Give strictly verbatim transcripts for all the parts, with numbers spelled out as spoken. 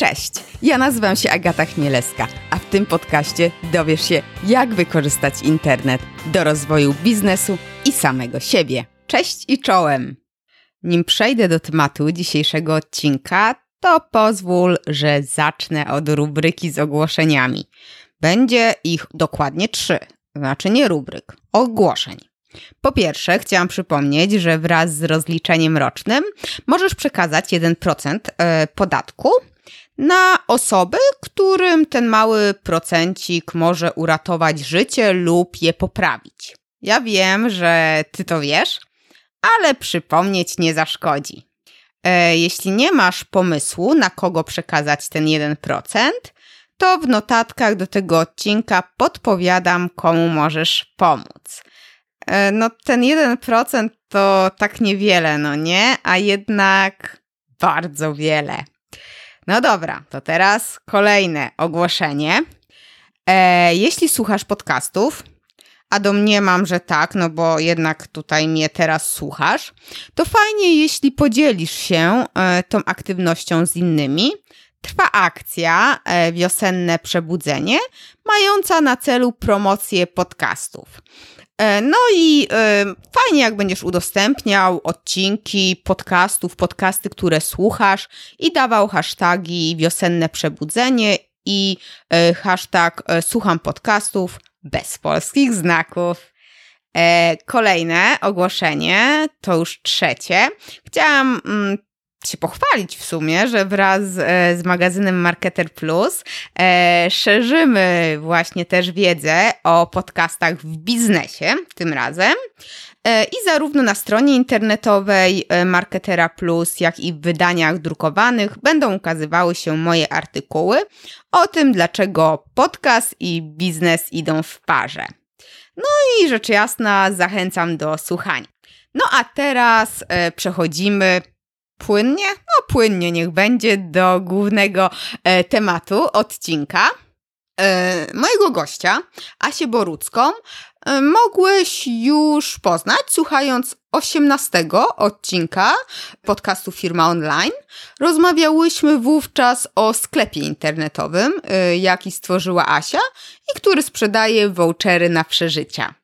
Cześć, ja nazywam się Agata Chmielewska, a w tym podcaście dowiesz się, jak wykorzystać internet do rozwoju biznesu i samego siebie. Cześć i czołem! Nim przejdę do tematu dzisiejszego odcinka, to pozwól, że zacznę od rubryki z ogłoszeniami. Będzie ich dokładnie trzy, znaczy nie rubryk, ogłoszeń. Po pierwsze, chciałam przypomnieć, że wraz z rozliczeniem rocznym możesz przekazać jeden procent podatku na osoby, którym ten mały procencik może uratować życie lub je poprawić. Ja wiem, że ty to wiesz, ale przypomnieć nie zaszkodzi. E, jeśli nie masz pomysłu, na kogo przekazać ten jeden procent, to w notatkach do tego odcinka podpowiadam, komu możesz pomóc. E, no ten jeden procent to tak niewiele, no nie? A jednak bardzo wiele. No dobra, to teraz kolejne ogłoszenie. E, jeśli słuchasz podcastów, a domniemam, że tak, no bo jednak tutaj mnie teraz słuchasz, to fajnie, jeśli podzielisz się e, tą aktywnością z innymi. Trwa akcja e, Wiosenne Przebudzenie, mająca na celu promocję podcastów. No i y, fajnie, jak będziesz udostępniał odcinki podcastów, podcasty, które słuchasz i dawał hasztagi Wiosenne Przebudzenie i y, hashtag Słucham Podcastów bez polskich znaków. E, kolejne ogłoszenie, to już trzecie. Chciałam mm, się pochwalić w sumie, że wraz z magazynem Marketer Plus e, szerzymy właśnie też wiedzę o podcastach w biznesie tym razem e, i zarówno na stronie internetowej Marketera Plus, jak i w wydaniach drukowanych będą ukazywały się moje artykuły o tym, dlaczego podcast i biznes idą w parze. No i rzecz jasna zachęcam do słuchania. No a teraz e, przechodzimy Płynnie? No płynnie niech będzie do głównego e, tematu odcinka. E, mojego gościa, Asię Borucką, e, mogłeś już poznać, słuchając osiemnastego odcinka podcastu Firma Online. Rozmawiałyśmy wówczas o sklepie internetowym, e, jaki stworzyła Asia i który sprzedaje vouchery na przeżycia.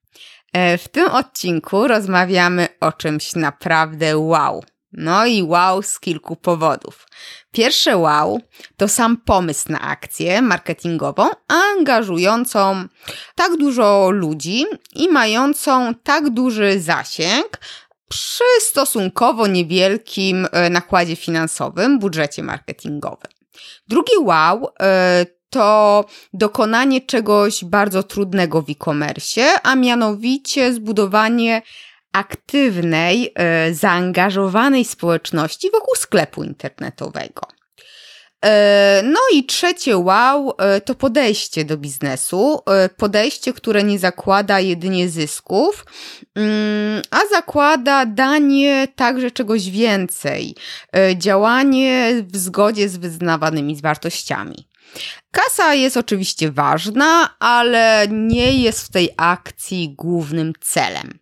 E, w tym odcinku rozmawiamy o czymś naprawdę wow. No i wow z kilku powodów. Pierwsze wow to sam pomysł na akcję marketingową, angażującą tak dużo ludzi i mającą tak duży zasięg przy stosunkowo niewielkim nakładzie finansowym, budżecie marketingowym. Drugi wow to dokonanie czegoś bardzo trudnego w e-commerce, a mianowicie zbudowanie aktywnej, e, zaangażowanej społeczności wokół sklepu internetowego. E, no i trzecie wow e, to podejście do biznesu, e, podejście, które nie zakłada jedynie zysków, mm, a zakłada danie także czegoś więcej, e, działanie w zgodzie z wyznawanymi wartościami. Kasa jest oczywiście ważna, ale nie jest w tej akcji głównym celem.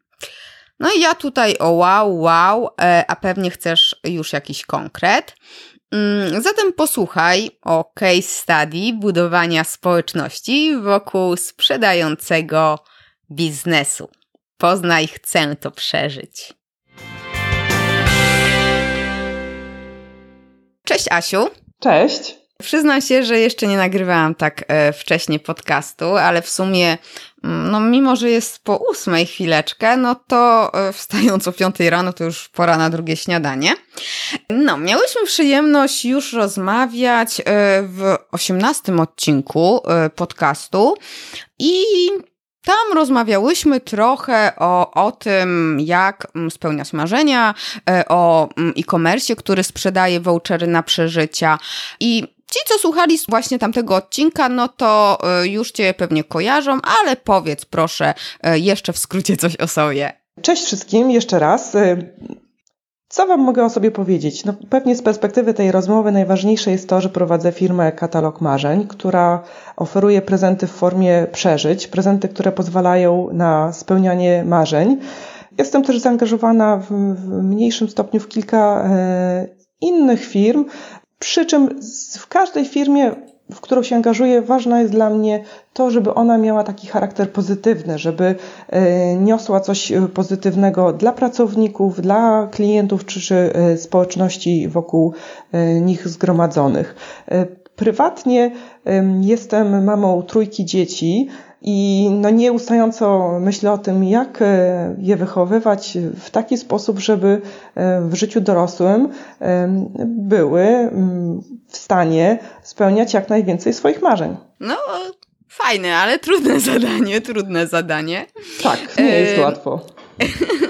No i ja tutaj o wow, wow, a pewnie chcesz już jakiś konkret. Zatem posłuchaj o case study budowania społeczności wokół sprzedającego biznesu. Poznaj Chcę to przeżyć. Cześć Asiu. Cześć. Przyznam się, że jeszcze nie nagrywałam tak e, wcześnie podcastu, ale w sumie, no mimo, że jest po ósmej chwileczkę, no to e, wstając o piątej rano, to już pora na drugie śniadanie. No, miałyśmy przyjemność już rozmawiać e, w osiemnastym odcinku e, podcastu i tam rozmawiałyśmy trochę o, o tym, jak spełniać marzenia, e, o e-commerce, który sprzedaje vouchery na przeżycia i ci, co słuchali właśnie tamtego odcinka, no to już Cię pewnie kojarzą, ale powiedz proszę jeszcze w skrócie coś o sobie. Cześć wszystkim jeszcze raz. Co Wam mogę o sobie powiedzieć? No pewnie z perspektywy tej rozmowy najważniejsze jest to, że prowadzę firmę Katalog Marzeń, która oferuje prezenty w formie przeżyć, prezenty, które pozwalają na spełnianie marzeń. Jestem też zaangażowana w, w mniejszym stopniu w kilka e, innych firm, Przy czym w każdej firmie, w którą się angażuję, ważne jest dla mnie to, żeby ona miała taki charakter pozytywny, żeby niosła coś pozytywnego dla pracowników, dla klientów czy, czy społeczności wokół nich zgromadzonych. Prywatnie jestem mamą trójki dzieci i no nieustająco myślę o tym, jak je wychowywać w taki sposób, żeby w życiu dorosłym były w stanie spełniać jak najwięcej swoich marzeń. No fajne, ale trudne zadanie, trudne zadanie. Tak, nie jest e... łatwo.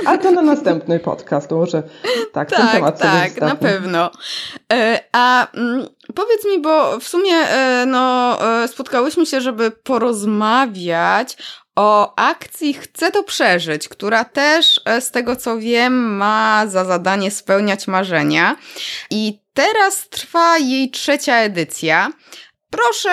A to na następny podcast, może tak, tak ten temat tak, sobie Tak, na pewno. A powiedz mi, bo w sumie no, spotkałyśmy się, żeby porozmawiać o akcji Chcę to przeżyć, która też z tego co wiem ma za zadanie spełniać marzenia i teraz trwa jej trzecia edycja. Proszę,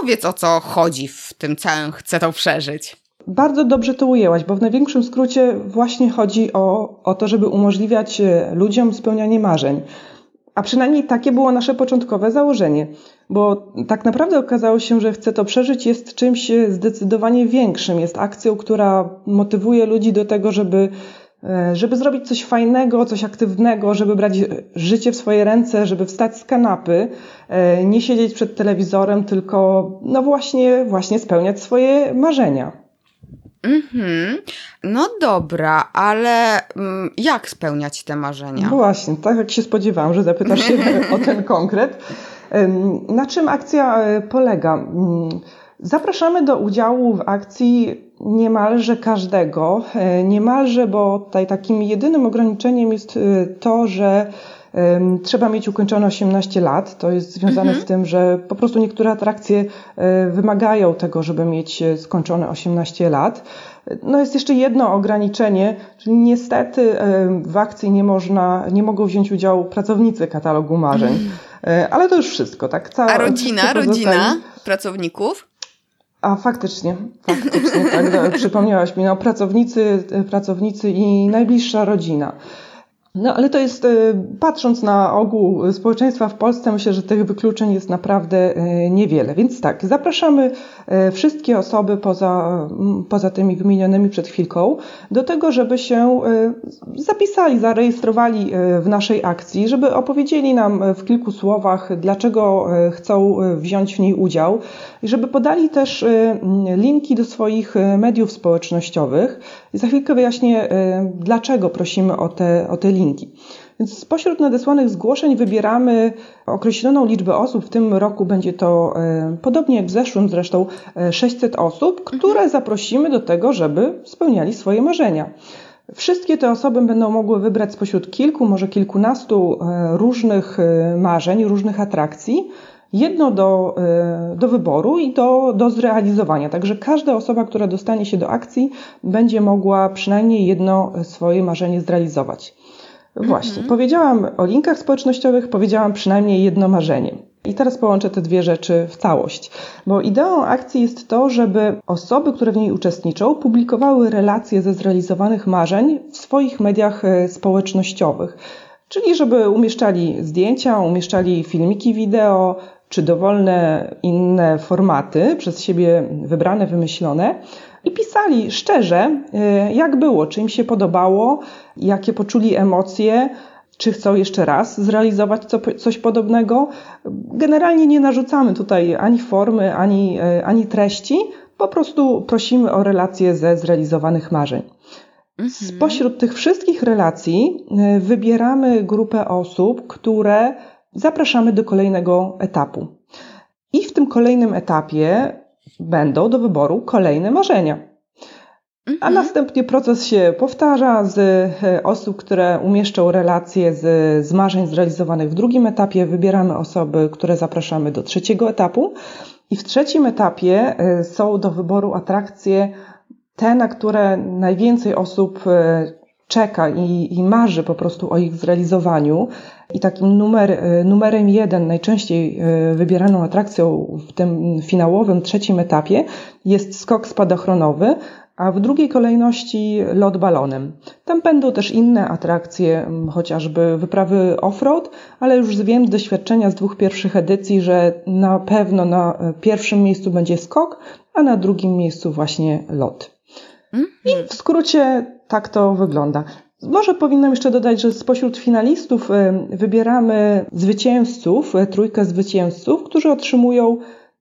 powiedz o co chodzi w tym całym Chcę to przeżyć. Bardzo dobrze to ujęłaś, bo w największym skrócie właśnie chodzi o, o to, żeby umożliwiać ludziom spełnianie marzeń. A przynajmniej takie było nasze początkowe założenie, bo tak naprawdę okazało się, że Chcę to przeżyć jest czymś zdecydowanie większym. Jest akcją, która motywuje ludzi do tego, żeby, żeby zrobić coś fajnego, coś aktywnego, żeby brać życie w swoje ręce, żeby wstać z kanapy, nie siedzieć przed telewizorem, tylko no właśnie, właśnie spełniać swoje marzenia. Mhm. No dobra, ale jak spełniać te marzenia? Właśnie, tak jak się spodziewałam, że zapytasz się o ten konkret. Na czym akcja polega? Zapraszamy do udziału w akcji niemalże każdego. Niemalże, bo tutaj takim jedynym ograniczeniem jest to, że trzeba mieć ukończone osiemnaście lat. To jest związane mhm. z tym, że po prostu niektóre atrakcje wymagają tego, żeby mieć skończone osiemnaście lat. No jest jeszcze jedno ograniczenie, czyli niestety w akcji nie można, nie mogą wziąć udziału pracownicy katalogu marzeń. Mhm. Ale to już wszystko, tak? Cała, A rodzina, rodzina pracowników? A faktycznie, faktycznie, tak, przypomniałaś mi, no pracownicy, pracownicy i najbliższa rodzina. No ale to jest, patrząc na ogół społeczeństwa w Polsce, myślę, że tych wykluczeń jest naprawdę niewiele. Więc tak, zapraszamy wszystkie osoby poza, poza tymi wymienionymi przed chwilką do tego, żeby się zapisali, zarejestrowali w naszej akcji, żeby opowiedzieli nam w kilku słowach, dlaczego chcą wziąć w niej udział i żeby podali też linki do swoich mediów społecznościowych. I za chwilkę wyjaśnię, dlaczego prosimy o te, o te linki. Więc spośród nadesłanych zgłoszeń wybieramy określoną liczbę osób. W tym roku będzie to, podobnie jak w zeszłym zresztą, sześćset osób, które zaprosimy do tego, żeby spełniali swoje marzenia. Wszystkie te osoby będą mogły wybrać spośród kilku, może kilkunastu różnych marzeń, różnych atrakcji, jedno do, do wyboru i do, do zrealizowania. Także każda osoba, która dostanie się do akcji, będzie mogła przynajmniej jedno swoje marzenie zrealizować. Właśnie, mhm. powiedziałam o linkach społecznościowych, powiedziałam przynajmniej jedno marzenie. I teraz połączę te dwie rzeczy w całość, bo ideą akcji jest to, żeby osoby, które w niej uczestniczą, publikowały relacje ze zrealizowanych marzeń w swoich mediach społecznościowych. Czyli żeby umieszczali zdjęcia, umieszczali filmiki wideo, czy dowolne inne formaty przez siebie wybrane, wymyślone i pisali szczerze, jak było, czy im się podobało, jakie poczuli emocje, czy chcą jeszcze raz zrealizować coś podobnego. Generalnie nie narzucamy tutaj ani formy, ani, ani treści, po prostu prosimy o relacje ze zrealizowanych marzeń. Spośród tych wszystkich relacji wybieramy grupę osób, które zapraszamy do kolejnego etapu. I w tym kolejnym etapie będą do wyboru kolejne marzenia. A następnie proces się powtarza z osób, które umieszczą relacje z, z marzeń zrealizowanych w drugim etapie. Wybieramy osoby, które zapraszamy do trzeciego etapu. I w trzecim etapie są do wyboru atrakcje te, na które najwięcej osób czeka i, i marzy po prostu o ich zrealizowaniu. I takim numer, numerem jeden, najczęściej wybieraną atrakcją w tym finałowym, trzecim etapie jest skok spadochronowy, a w drugiej kolejności lot balonem. Tam będą też inne atrakcje, chociażby wyprawy off-road, ale już wiem z doświadczenia z dwóch pierwszych edycji, że na pewno na pierwszym miejscu będzie skok, a na drugim miejscu właśnie lot. I w skrócie tak to wygląda. Może powinnam jeszcze dodać, że spośród finalistów wybieramy zwycięzców, trójkę zwycięzców, którzy otrzymują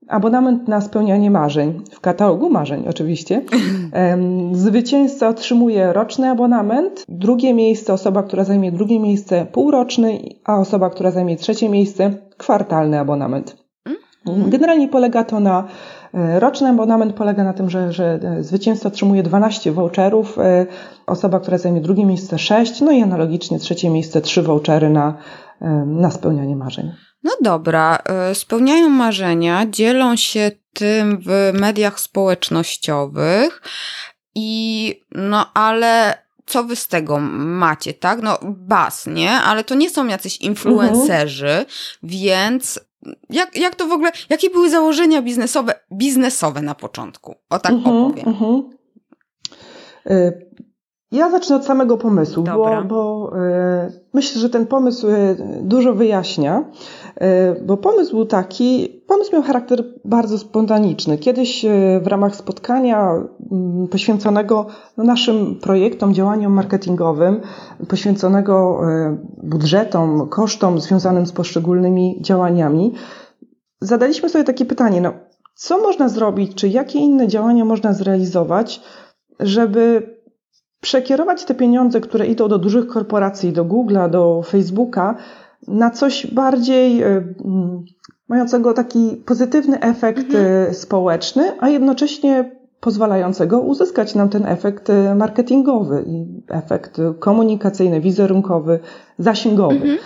abonament na spełnianie marzeń, w katalogu marzeń oczywiście. Zwycięzca otrzymuje roczny abonament, drugie miejsce, osoba, która zajmie drugie miejsce, półroczny, a osoba, która zajmie trzecie miejsce, kwartalny abonament. Generalnie polega to na... Roczny abonament polega na tym, że, że zwycięzca otrzymuje dwanaście voucherów, osoba, która zajmie drugie miejsce sześć, no i analogicznie trzecie miejsce trzy vouchery na, na spełnianie marzeń. No dobra, spełniają marzenia, dzielą się tym w mediach społecznościowych i no ale... co wy z tego macie, tak? No bas, nie? Ale to nie są jacyś influencerzy, uh-huh. więc jak, jak to w ogóle, jakie były założenia biznesowe, biznesowe na początku? O tak uh-huh, opowiem. Uh-huh. Y- Ja zacznę od samego pomysłu, Dobra. bo, bo y, myślę, że ten pomysł y, dużo wyjaśnia, y, bo pomysł był taki, pomysł miał charakter bardzo spontaniczny. Kiedyś y, w ramach spotkania y, poświęconego no, naszym projektom, działaniom marketingowym, poświęconego y, budżetom, kosztom związanym z poszczególnymi działaniami, zadaliśmy sobie takie pytanie, no, co można zrobić, czy jakie inne działania można zrealizować, żeby przekierować te pieniądze, które idą do dużych korporacji, do Google'a, do Facebooka, na coś bardziej y, mającego taki pozytywny efekt mhm. społeczny, a jednocześnie pozwalającego uzyskać nam ten efekt marketingowy i efekt komunikacyjny, wizerunkowy, zasięgowy. Mhm.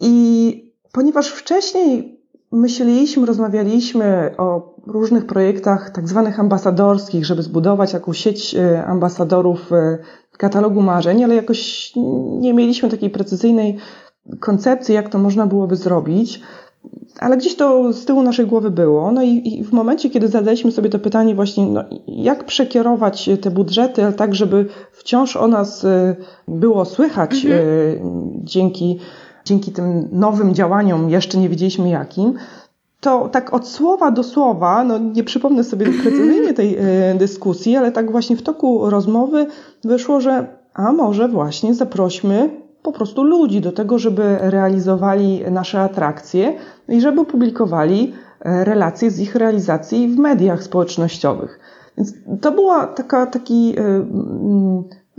I ponieważ wcześniej myśleliśmy, rozmawialiśmy o różnych projektach tak zwanych ambasadorskich, żeby zbudować jakąś sieć ambasadorów katalogu marzeń, ale jakoś nie mieliśmy takiej precyzyjnej koncepcji, jak to można byłoby zrobić, ale gdzieś to z tyłu naszej głowy było. No i, i w momencie, kiedy zadaliśmy sobie to pytanie właśnie, no, jak przekierować te budżety, ale tak, żeby wciąż o nas było słychać mhm. dzięki Dzięki tym nowym działaniom, jeszcze nie wiedzieliśmy jakim, to tak od słowa do słowa, no nie przypomnę sobie precyzyjnie tej dyskusji, ale tak właśnie w toku rozmowy wyszło, że a może właśnie zaprośmy po prostu ludzi do tego, żeby realizowali nasze atrakcje i żeby publikowali relacje z ich realizacji w mediach społecznościowych. Więc to była taka, taki,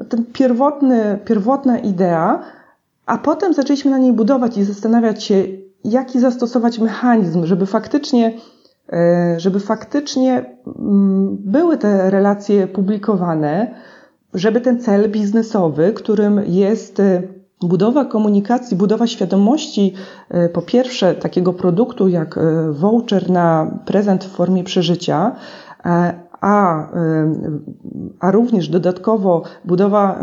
ten pierwotny, pierwotna idea. A potem zaczęliśmy na niej budować i zastanawiać się, jaki zastosować mechanizm, żeby faktycznie, żeby faktycznie były te relacje publikowane, żeby ten cel biznesowy, którym jest budowa komunikacji, budowa świadomości, po pierwsze takiego produktu jak voucher na prezent w formie przeżycia, A, a również dodatkowo budowa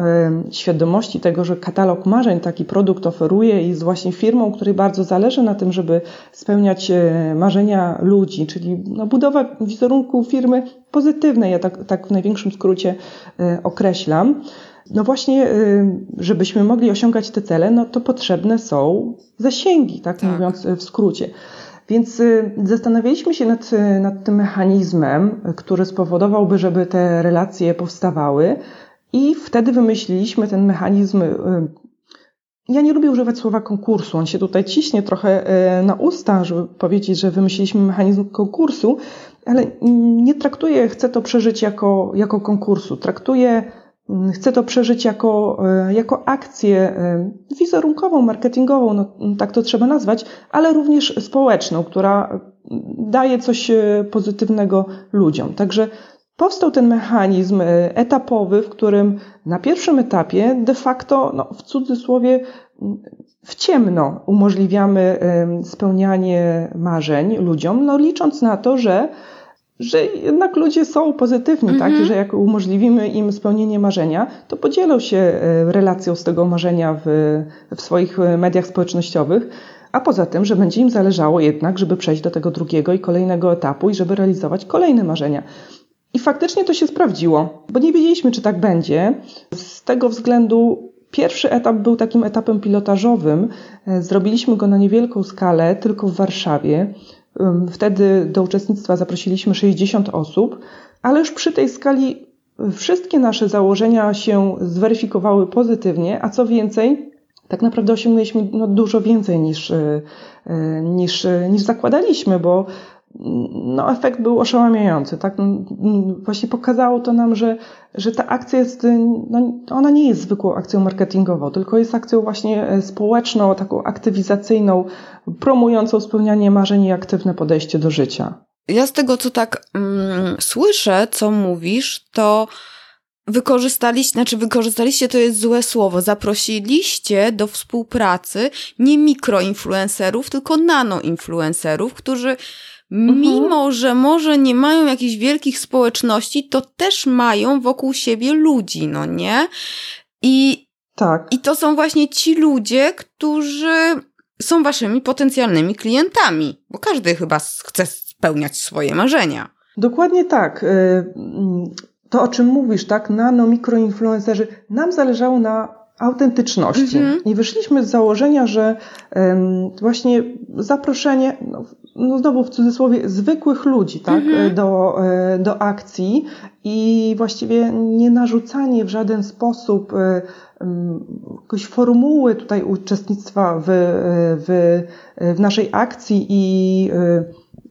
świadomości tego, że katalog marzeń taki produkt oferuje i jest właśnie firmą, której bardzo zależy na tym, żeby spełniać marzenia ludzi, czyli no budowa wizerunku firmy pozytywnej, ja tak, tak w największym skrócie określam. No właśnie, żebyśmy mogli osiągać te cele, no to potrzebne są zasięgi, tak, tak. mówiąc w skrócie. Więc zastanawialiśmy się nad, nad tym mechanizmem, który spowodowałby, żeby te relacje powstawały i wtedy wymyśliliśmy ten mechanizm. Ja nie lubię używać słowa konkursu, on się tutaj ciśnie trochę na usta, żeby powiedzieć, że wymyśliliśmy mechanizm konkursu, ale nie traktuję Chcę to przeżyć jako, jako konkursu, traktuję Chcę to przeżyć jako, jako akcję wizerunkową, marketingową, no, tak to trzeba nazwać, ale również społeczną, która daje coś pozytywnego ludziom. Także powstał ten mechanizm etapowy, w którym na pierwszym etapie de facto, no, w cudzysłowie, w ciemno umożliwiamy spełnianie marzeń ludziom, no, licząc na to, że że jednak ludzie są pozytywni, mhm. tak, że jak umożliwimy im spełnienie marzenia, to podzielą się relacją z tego marzenia w, w swoich mediach społecznościowych, a poza tym, że będzie im zależało jednak, żeby przejść do tego drugiego i kolejnego etapu i żeby realizować kolejne marzenia. I faktycznie to się sprawdziło, bo nie wiedzieliśmy, czy tak będzie. Z tego względu pierwszy etap był takim etapem pilotażowym. Zrobiliśmy go na niewielką skalę, tylko w Warszawie. Wtedy do uczestnictwa zaprosiliśmy sześćdziesiąt osób, ale już przy tej skali wszystkie nasze założenia się zweryfikowały pozytywnie, a co więcej, tak naprawdę osiągnęliśmy no, dużo więcej niż, niż, niż zakładaliśmy, bo no, efekt był oszałamiający. Tak? Właśnie pokazało to nam, że, że ta akcja jest, no, ona nie jest zwykłą akcją marketingową, tylko jest akcją właśnie społeczną, taką aktywizacyjną, promującą spełnianie marzeń i aktywne podejście do życia. Ja z tego, co tak mm, słyszę, co mówisz, to wykorzystaliście, znaczy wykorzystaliście to jest złe słowo, zaprosiliście do współpracy nie mikroinfluencerów, tylko nanoinfluencerów, którzy mimo, że może nie mają jakichś wielkich społeczności, to też mają wokół siebie ludzi, no nie? I, tak. I to są właśnie ci ludzie, którzy są waszymi potencjalnymi klientami, bo każdy chyba chce spełniać swoje marzenia. Dokładnie tak. To, o czym mówisz, tak? Nano, mikroinfluencerzy. Nam zależało na autentyczności. Mhm. I wyszliśmy z założenia, że um, właśnie zaproszenie, no, no znowu w cudzysłowie, zwykłych ludzi, tak, mhm. do, do akcji i właściwie nie narzucanie w żaden sposób um, jakiejś formuły tutaj uczestnictwa w, w, w naszej akcji i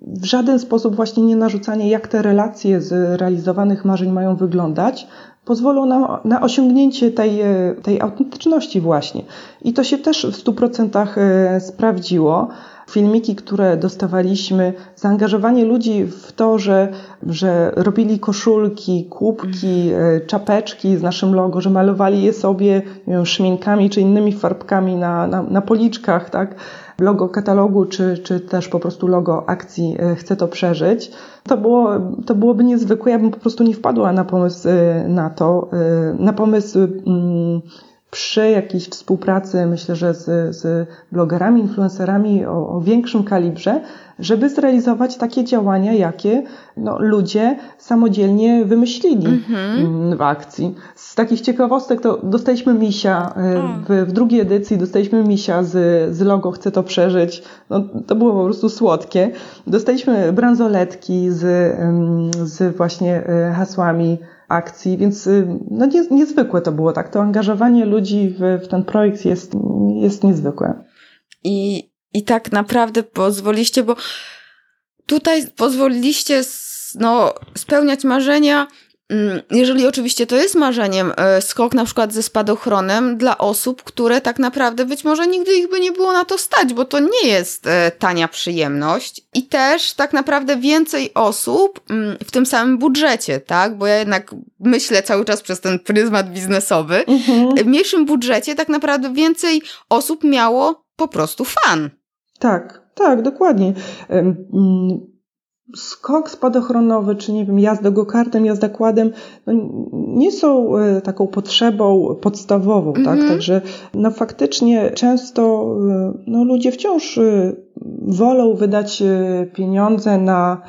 w żaden sposób właśnie nie narzucanie, jak te relacje z realizowanych marzeń mają wyglądać, pozwolą nam na osiągnięcie tej, tej autentyczności właśnie. I to się też w stu procentach sprawdziło. Filmiki, które dostawaliśmy, zaangażowanie ludzi w to, że, że robili koszulki, kubki, czapeczki z naszym logo, że malowali je sobie nie wiem, szminkami czy innymi farbkami na, na, na policzkach, tak? Logo katalogu, czy, czy też po prostu logo akcji Chcę to przeżyć. To, było, to byłoby niezwykłe. Ja bym po prostu nie wpadła na pomysł na to, na pomysł przy jakiejś współpracy, myślę, że z, z blogerami, influencerami o, o większym kalibrze, żeby zrealizować takie działania, jakie no, ludzie samodzielnie wymyślili mm-hmm. w akcji. Z takich ciekawostek to dostaliśmy misia, w, w drugiej edycji dostaliśmy misia z, z logo Chcę to przeżyć. No, to było po prostu słodkie. Dostaliśmy bransoletki z, z właśnie hasłami akcji, więc no, nie, niezwykłe to było, tak? To angażowanie ludzi w, w ten projekt jest, jest niezwykłe. I, i tak naprawdę pozwoliście, bo tutaj pozwoliliście no, spełniać marzenia, jeżeli oczywiście to jest marzeniem, skok na przykład ze spadochronem dla osób, które tak naprawdę być może nigdy ich by nie było na to stać, bo to nie jest tania przyjemność i też tak naprawdę więcej osób w tym samym budżecie, tak? Bo ja jednak myślę cały czas przez ten pryzmat biznesowy. Mhm. W mniejszym budżecie tak naprawdę więcej osób miało po prostu fan. Tak, tak, dokładnie. Um, Skok spadochronowy, czy nie wiem, jazda go-kartem, jazda kładem, no, nie są taką potrzebą podstawową, mm-hmm. tak? Także, no faktycznie często, no ludzie wciąż wolą wydać pieniądze na,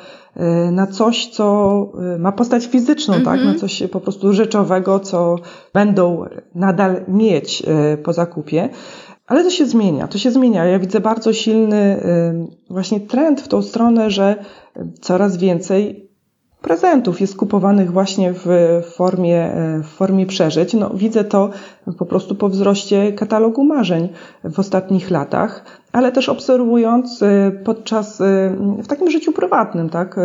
na coś, co ma postać fizyczną, mm-hmm. tak? Na coś po prostu rzeczowego, co będą nadal mieć po zakupie. Ale to się zmienia, to się zmienia. Ja widzę bardzo silny właśnie trend w tą stronę, że coraz więcej prezentów jest kupowanych właśnie w formie, w formie przeżyć. No, widzę to po prostu po wzroście katalogu marzeń w ostatnich latach, ale też obserwując podczas, w takim życiu prywatnym, tak,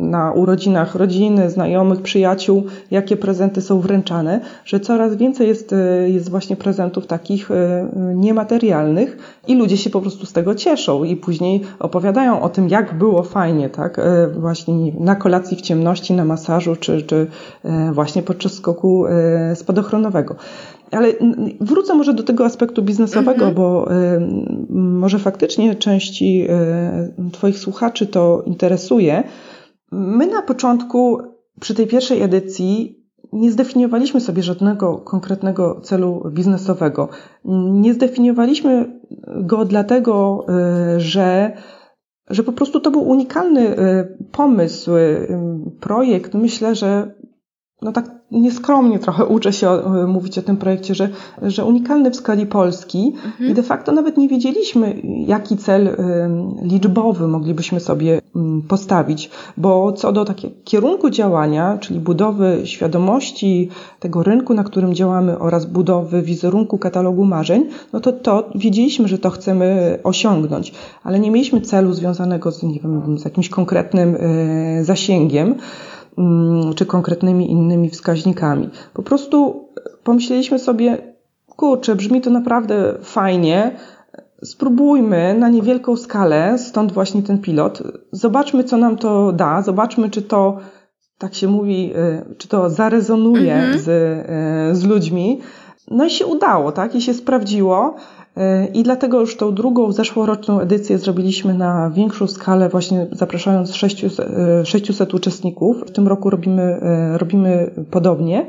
na urodzinach rodziny, znajomych, przyjaciół, jakie prezenty są wręczane, że coraz więcej jest, jest właśnie prezentów takich niematerialnych i ludzie się po prostu z tego cieszą i później opowiadają o tym, jak było fajnie, tak, właśnie na kolacji w ciemności, na masażu, czy, czy właśnie podczas skoku spadochronowego. Ale wrócę może do tego aspektu biznesowego, mm-hmm. bo y, może faktycznie części y, Twoich słuchaczy to interesuje. My na początku, przy tej pierwszej edycji, nie zdefiniowaliśmy sobie żadnego konkretnego celu biznesowego. Nie zdefiniowaliśmy go dlatego, y, że że po prostu to był unikalny pomysł, projekt. Myślę, że no tak nieskromnie trochę uczę się o, mówić o tym projekcie, że, że unikalny w skali Polski mhm. i de facto nawet nie wiedzieliśmy, jaki cel y, liczbowy moglibyśmy sobie y, postawić, bo co do takiego kierunku działania, czyli budowy świadomości tego rynku, na którym działamy oraz budowy wizerunku katalogu marzeń, no to to wiedzieliśmy, że to chcemy osiągnąć, ale nie mieliśmy celu związanego z, nie wiem, z jakimś konkretnym y, zasięgiem, czy konkretnymi innymi wskaźnikami. Po prostu pomyśleliśmy sobie, kurczę, brzmi to naprawdę fajnie, spróbujmy na niewielką skalę, stąd właśnie ten pilot, zobaczmy, co nam to da, zobaczmy, czy to, tak się mówi, czy to zarezonuje mhm. z, z ludźmi. No i się udało, tak? I się sprawdziło. I dlatego już tą drugą, zeszłoroczną edycję zrobiliśmy na większą skalę, właśnie zapraszając sześciuset uczestników. W tym roku robimy, robimy podobnie.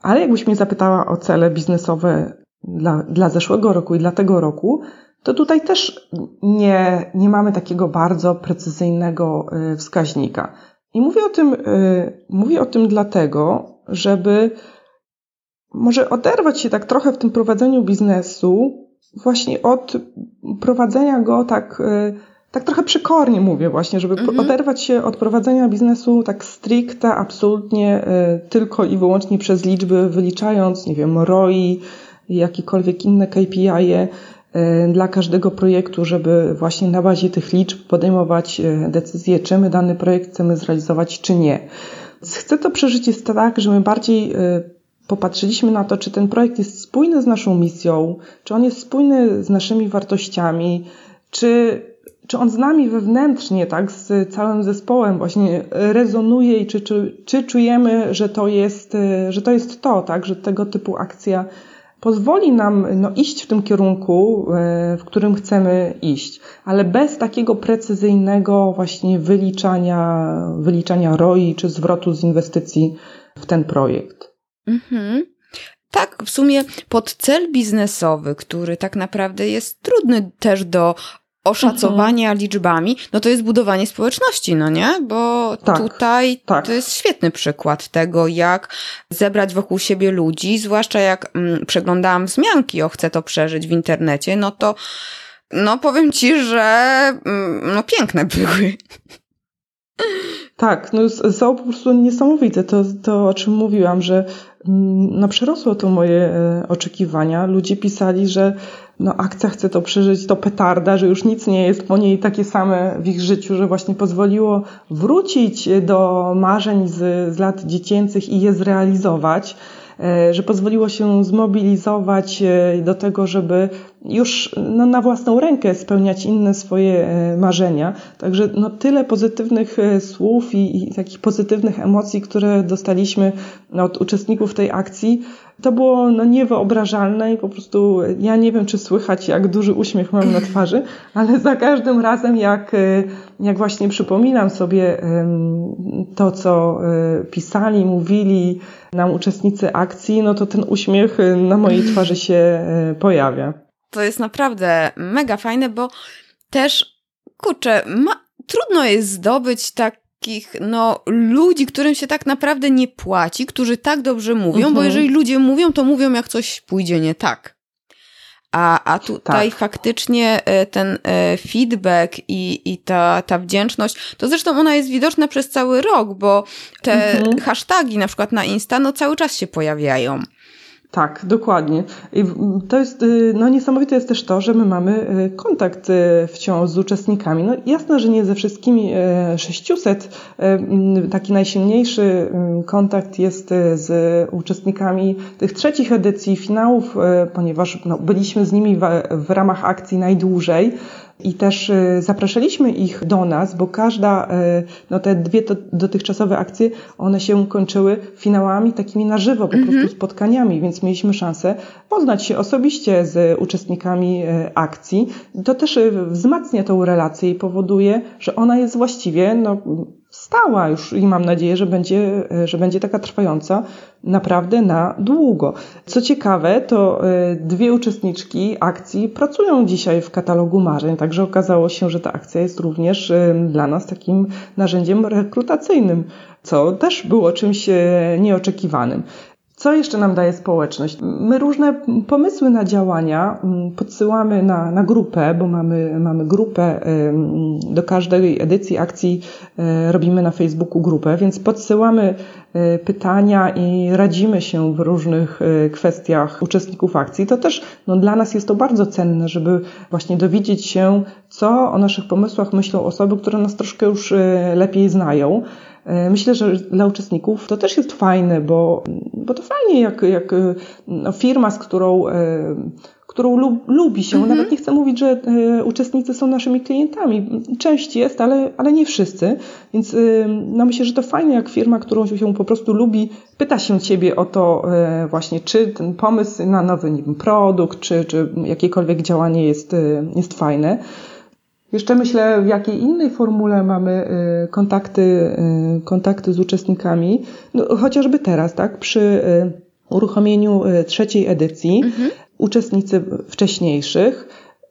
Ale jakbyś mnie zapytała o cele biznesowe dla, dla zeszłego roku i dla tego roku, to tutaj też nie, nie mamy takiego bardzo precyzyjnego wskaźnika. I mówię o tym, mówię o tym dlatego, żeby może oderwać się tak trochę w tym prowadzeniu biznesu właśnie od prowadzenia go tak, tak trochę przykornie mówię właśnie, żeby mhm. oderwać się od prowadzenia biznesu tak stricte, absolutnie tylko i wyłącznie przez liczby, wyliczając, nie wiem, R O I, jakiekolwiek inne K P I-e dla każdego projektu, żeby właśnie na bazie tych liczb podejmować decyzję, czy my dany projekt chcemy zrealizować, czy nie. Chcę to przeżyć jest tak, że my bardziej popatrzyliśmy na to, czy ten projekt jest spójny z naszą misją, czy on jest spójny z naszymi wartościami, czy, czy on z nami wewnętrznie, tak, z całym zespołem właśnie rezonuje i czy, czy, czy czujemy, że to jest, że to jest to, tak, że tego typu akcja pozwoli nam no, iść w tym kierunku, w którym chcemy iść, ale bez takiego precyzyjnego właśnie wyliczania, wyliczania R O I czy zwrotu z inwestycji w ten projekt. Mhm. Tak, w sumie pod cel biznesowy, który tak naprawdę jest trudny też do oszacowania mhm. liczbami, no to jest budowanie społeczności, no nie? Bo tak, tutaj tak. to jest świetny przykład tego, jak zebrać wokół siebie ludzi, zwłaszcza jak mm, przeglądałam wzmianki o Chcę to przeżyć w internecie, no to no powiem ci, że mm, no piękne były. Tak, no są po prostu niesamowite. To, to o czym mówiłam, że no, przerosło to moje oczekiwania. Ludzie pisali, że no, akcja Chcę to przeżyć, to petarda, że już nic nie jest po niej takie same w ich życiu, że właśnie pozwoliło wrócić do marzeń z, z lat dziecięcych i je zrealizować, że pozwoliło się zmobilizować do tego, żeby już no, na własną rękę spełniać inne swoje marzenia. Także no, tyle pozytywnych słów i, i takich pozytywnych emocji, które dostaliśmy no, od uczestników tej akcji, to było no, niewyobrażalne i po prostu ja nie wiem, czy słychać, jak duży uśmiech mam na twarzy, ale za każdym razem, jak, jak właśnie przypominam sobie to, co pisali, mówili nam uczestnicy akcji, no to ten uśmiech na mojej twarzy się pojawia. To jest naprawdę mega fajne, bo też, kurczę, ma, trudno jest zdobyć takich no, ludzi, którym się tak naprawdę nie płaci, którzy tak dobrze mówią, mhm. bo jeżeli ludzie mówią, to mówią, jak coś pójdzie nie tak. A, a tutaj tak. faktycznie ten feedback i, i ta, ta wdzięczność, to zresztą ona jest widoczna przez cały rok, bo te mhm. hasztagi na przykład na Insta no, cały czas się pojawiają. Tak, dokładnie. I to jest, no niesamowite jest też to, że my mamy kontakt wciąż z uczestnikami. No jasne, że nie ze wszystkimi sześciuset. Taki najsilniejszy kontakt jest z uczestnikami tych trzecich edycji finałów, ponieważ no, byliśmy z nimi w, w ramach akcji najdłużej. I też zapraszaliśmy ich do nas, bo każda, no te dwie dotychczasowe akcje, one się kończyły finałami takimi na żywo, po prostu spotkaniami, więc mieliśmy szansę poznać się osobiście z uczestnikami akcji. To też wzmacnia tą relację i powoduje, że ona jest właściwie, no, stała już i mam nadzieję, że będzie, że będzie taka trwająca naprawdę na długo. Co ciekawe, to dwie uczestniczki akcji pracują dzisiaj w katalogu marzeń, także okazało się, że ta akcja jest również dla nas takim narzędziem rekrutacyjnym, co też było czymś nieoczekiwanym. Co jeszcze nam daje społeczność? My różne pomysły na działania podsyłamy na, na grupę, bo mamy, mamy grupę, do każdej edycji akcji robimy na Facebooku grupę, więc podsyłamy pytania i radzimy się w różnych kwestiach uczestników akcji. To też no, dla nas jest to bardzo cenne, żeby właśnie dowiedzieć się, co o naszych pomysłach myślą osoby, które nas troszkę już lepiej znają. Myślę, że dla uczestników to też jest fajne, bo, bo to fajnie jak, jak no, firma, z którą, którą lub, lubi się. Mm-hmm. Nawet nie chcę mówić, że uczestnicy są naszymi klientami. Część jest, ale, ale nie wszyscy. Więc no, myślę, że to fajnie jak firma, którą się po prostu lubi, pyta się ciebie o to właśnie, czy ten pomysł na nowy nie wiem, produkt, czy, czy jakiekolwiek działanie jest, jest fajne. Jeszcze myślę, w jakiej innej formule mamy kontakty, kontakty z uczestnikami, no, chociażby teraz, tak, przy uruchomieniu trzeciej edycji, mhm. uczestnicy wcześniejszych,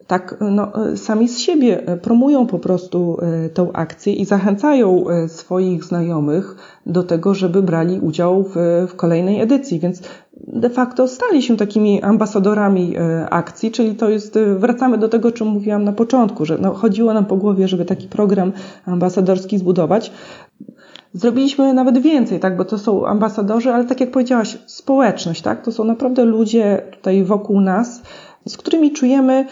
tak, no, sami z siebie promują po prostu tą akcję i zachęcają swoich znajomych do tego, żeby brali udział w, w kolejnej edycji, więc de facto stali się takimi ambasadorami akcji, czyli to jest, wracamy do tego, o czym mówiłam na początku, że no, chodziło nam po głowie, żeby taki program ambasadorski zbudować. Zrobiliśmy nawet więcej, tak, bo to są ambasadorzy, ale tak jak powiedziałaś, społeczność, tak, to są naprawdę ludzie tutaj wokół nas, z którymi czujemy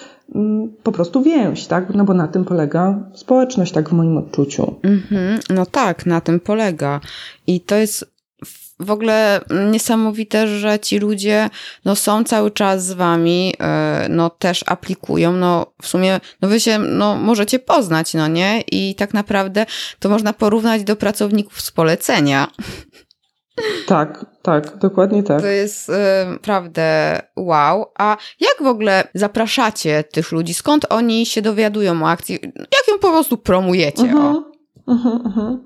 po prostu więź, tak? No bo na tym polega społeczność, tak w moim odczuciu. Mm-hmm. No tak, na tym polega. I to jest w ogóle niesamowite, że ci ludzie no, są cały czas z wami, no też aplikują, no w sumie, no wy się, no możecie poznać, no nie? I tak naprawdę to można porównać do pracowników z polecenia. Tak, tak, dokładnie tak. To jest y, naprawdę wow. A jak w ogóle zapraszacie tych ludzi? Skąd oni się dowiadują o akcji? Jak ją po prostu promujecie? Uh-huh, o? Uh-huh, uh-huh.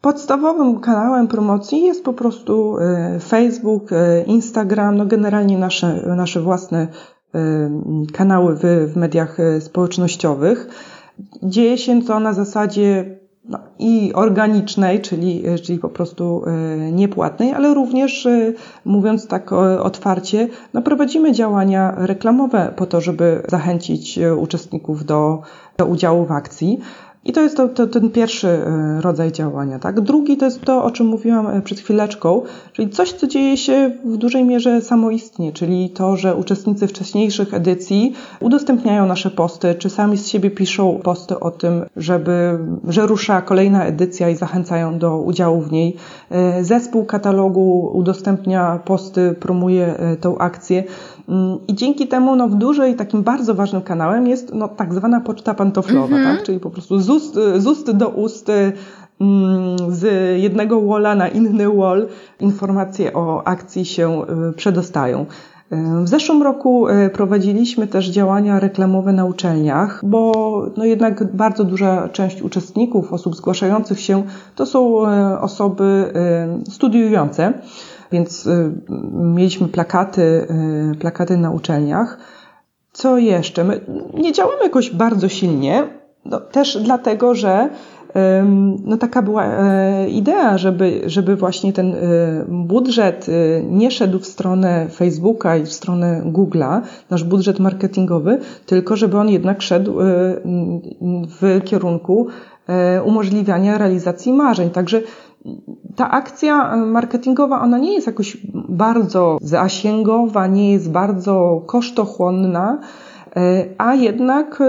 Podstawowym kanałem promocji jest po prostu y, Facebook, y, Instagram, no generalnie nasze, nasze własne y, kanały w, w mediach y, społecznościowych. Dzieje się to na zasadzie No, i organicznej, czyli, czyli po prostu niepłatnej, ale również, mówiąc tak otwarcie, no prowadzimy działania reklamowe po to, żeby zachęcić uczestników do, do udziału w akcji. I to jest to, to, ten pierwszy rodzaj działania, tak? Drugi to jest to, o czym mówiłam przed chwileczką, czyli coś, co dzieje się w dużej mierze samoistnie, czyli to, że uczestnicy wcześniejszych edycji udostępniają nasze posty, czy sami z siebie piszą posty o tym, żeby, że rusza kolejna edycja i zachęcają do udziału w niej. Zespół katalogu udostępnia posty, promuje tą akcję. I dzięki temu no, w dużej, takim bardzo ważnym kanałem jest no, tak zwana poczta pantoflowa, mm-hmm. tak? Czyli po prostu z ust, z ust do ust, z jednego walla na inny wall informacje o akcji się przedostają. W zeszłym roku prowadziliśmy też działania reklamowe na uczelniach, bo no jednak bardzo duża część uczestników, osób zgłaszających się, to są osoby studiujące. Więc mieliśmy plakaty, plakaty na uczelniach. Co jeszcze? My nie działamy jakoś bardzo silnie, no, też dlatego, że no, taka była idea, żeby, żeby właśnie ten budżet nie szedł w stronę Facebooka i w stronę Google'a, nasz budżet marketingowy, tylko żeby on jednak szedł w kierunku umożliwiania realizacji marzeń. Także ta akcja marketingowa, ona nie jest jakoś bardzo zasięgowa, nie jest bardzo kosztochłonna, a jednak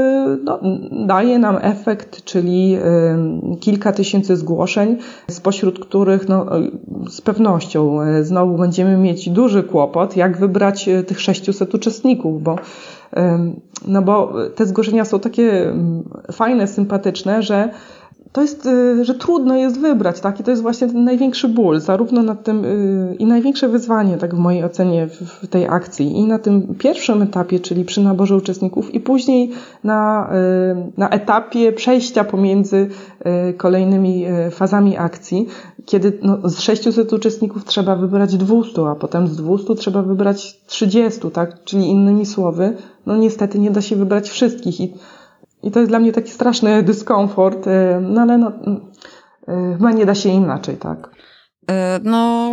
no, daje nam efekt, czyli kilka tysięcy zgłoszeń, spośród których no, z pewnością znowu będziemy mieć duży kłopot, jak wybrać tych sześciuset uczestników, bo, no bo te zgłoszenia są takie fajne, sympatyczne, że to jest, że trudno jest wybrać, tak? I to jest właśnie ten największy ból, zarówno nad tym i największe wyzwanie, tak w mojej ocenie, w tej akcji. I na tym pierwszym etapie, czyli przy naborze uczestników, i później na, na etapie przejścia pomiędzy kolejnymi fazami akcji, kiedy no, z sześciuset uczestników trzeba wybrać dwieście, a potem z dwieście trzeba wybrać trzydzieści, tak? Czyli innymi słowy, no niestety nie da się wybrać wszystkich. I I to jest dla mnie taki straszny dyskomfort, no ale no, chyba nie da się inaczej, tak? No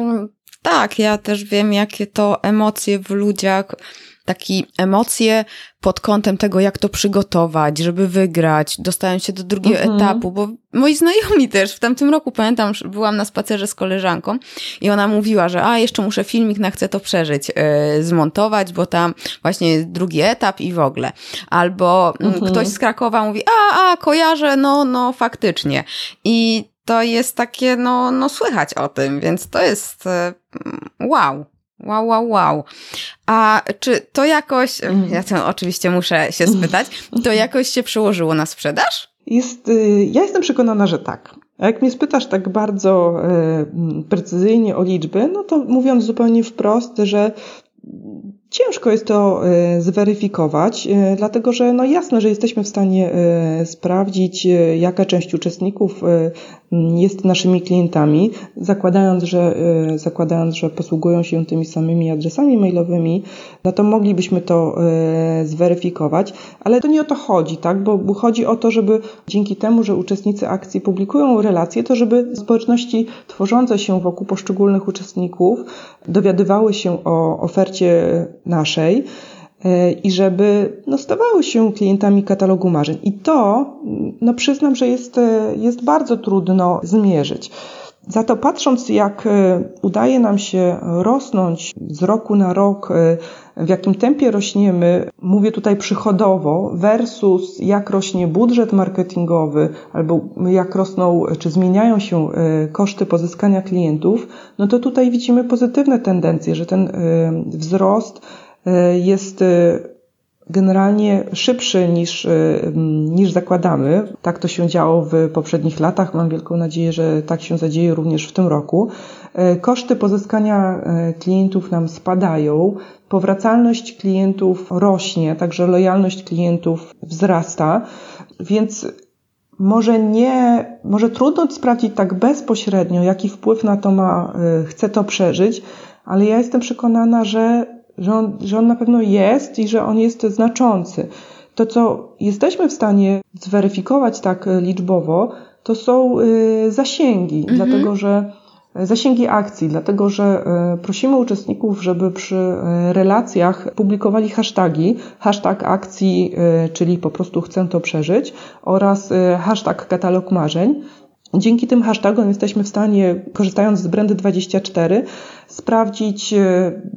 tak, ja też wiem, jakie to emocje w ludziach, takie emocje pod kątem tego, jak to przygotować, żeby wygrać. Dostałem się do drugiego mhm. etapu, bo moi znajomi też, w tamtym roku pamiętam, byłam na spacerze z koleżanką i ona mówiła, że a, jeszcze muszę filmik na Chcę to przeżyć yy, zmontować, bo tam właśnie jest drugi etap i w ogóle. Albo mhm. ktoś z Krakowa mówi, a, a, kojarzę, no, no, faktycznie. I to jest takie, no, no, słychać o tym, więc to jest yy, wow. Wow, wow, wow. A czy to jakoś, ja to oczywiście muszę się spytać, to jakoś się przełożyło na sprzedaż? Jest, ja jestem przekonana, że tak. A jak mnie spytasz tak bardzo y, precyzyjnie o liczby, no to mówiąc zupełnie wprost, że ciężko jest to zweryfikować, dlatego że no jasne, że jesteśmy w stanie sprawdzić, jaka część uczestników jest naszymi klientami, zakładając, że zakładając, że posługują się tymi samymi adresami mailowymi, no to moglibyśmy to zweryfikować, ale to nie o to chodzi, tak? Bo chodzi o to, żeby dzięki temu, że uczestnicy akcji publikują relacje, to żeby społeczności tworzące się wokół poszczególnych uczestników dowiadywały się o ofercie naszej i żeby no, stawały się klientami katalogu marzeń. I to, no przyznam, że jest, jest bardzo trudno zmierzyć. Za to patrząc, jak udaje nam się rosnąć z roku na rok, w jakim tempie rośniemy, mówię tutaj przychodowo, versus jak rośnie budżet marketingowy albo jak rosną czy zmieniają się koszty pozyskania klientów, no to tutaj widzimy pozytywne tendencje, że ten wzrost jest generalnie szybszy niż, niż zakładamy. Tak to się działo w poprzednich latach. Mam wielką nadzieję, że tak się zadzieje również w tym roku. Koszty pozyskania klientów nam spadają. Powracalność klientów rośnie, także lojalność klientów wzrasta. Więc może nie, może trudno sprawdzić tak bezpośrednio, jaki wpływ na to ma Chcę to przeżyć, ale ja jestem przekonana, że Że on, że on na pewno jest i że on jest znaczący. To, co jesteśmy w stanie zweryfikować tak liczbowo, to są zasięgi, mm-hmm. dlatego że zasięgi akcji, dlatego że prosimy uczestników, żeby przy relacjach publikowali hasztagi, hashtag akcji, czyli po prostu chcę to przeżyć, oraz hashtag katalog marzeń. Dzięki tym hashtagom jesteśmy w stanie, korzystając z Brand dwadzieścia cztery, sprawdzić,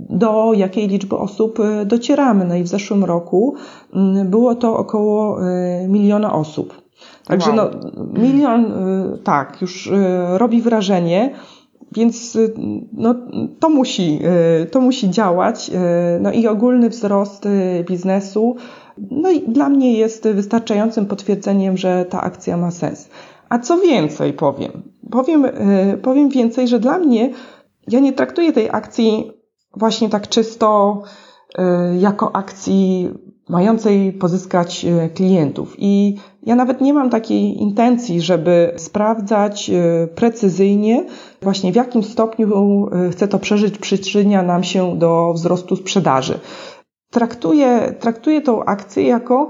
do jakiej liczby osób docieramy. No i w zeszłym roku było to około miliona osób. Także wow. no, milion, tak, już robi wrażenie, więc no, to musi, to musi działać. No i ogólny wzrost biznesu, no i dla mnie jest wystarczającym potwierdzeniem, że ta akcja ma sens. A co więcej powiem? Powiem, yy, powiem więcej, że dla mnie, ja nie traktuję tej akcji właśnie tak czysto yy, jako akcji mającej pozyskać yy, klientów. I ja nawet nie mam takiej intencji, żeby sprawdzać yy, precyzyjnie właśnie w jakim stopniu yy, Chcę to przeżyć przyczynia nam się do wzrostu sprzedaży. Traktuję, traktuję tą akcję jako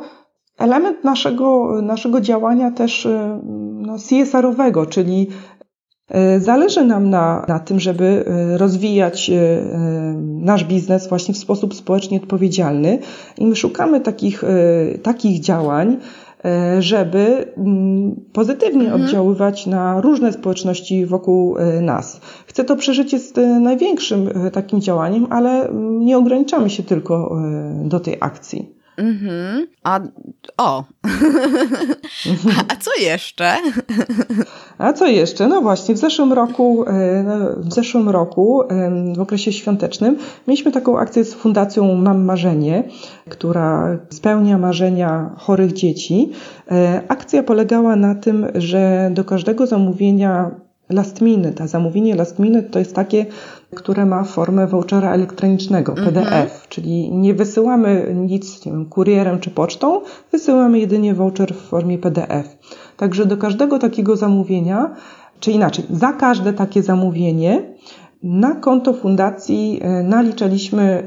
element naszego, naszego działania też no, C S R-owego, czyli zależy nam na, na tym, żeby rozwijać nasz biznes właśnie w sposób społecznie odpowiedzialny i my szukamy takich, takich działań, żeby pozytywnie mhm. oddziaływać na różne społeczności wokół nas. Chcę to przeżyć jest największym takim działaniem, ale nie ograniczamy się tylko do tej akcji. Mhm. A o. A co jeszcze? A co jeszcze? No właśnie, w zeszłym roku, w zeszłym roku, w okresie świątecznym, mieliśmy taką akcję z Fundacją Mam Marzenie, która spełnia marzenia chorych dzieci. Akcja polegała na tym, że do każdego zamówienia last minute, a zamówienie last minute to jest takie, które ma formę vouchera elektronicznego, P D F, mhm. czyli nie wysyłamy nic, nie wiem, kurierem czy pocztą, wysyłamy jedynie voucher w formie P D F. Także do każdego takiego zamówienia, czy inaczej, za każde takie zamówienie na konto fundacji naliczaliśmy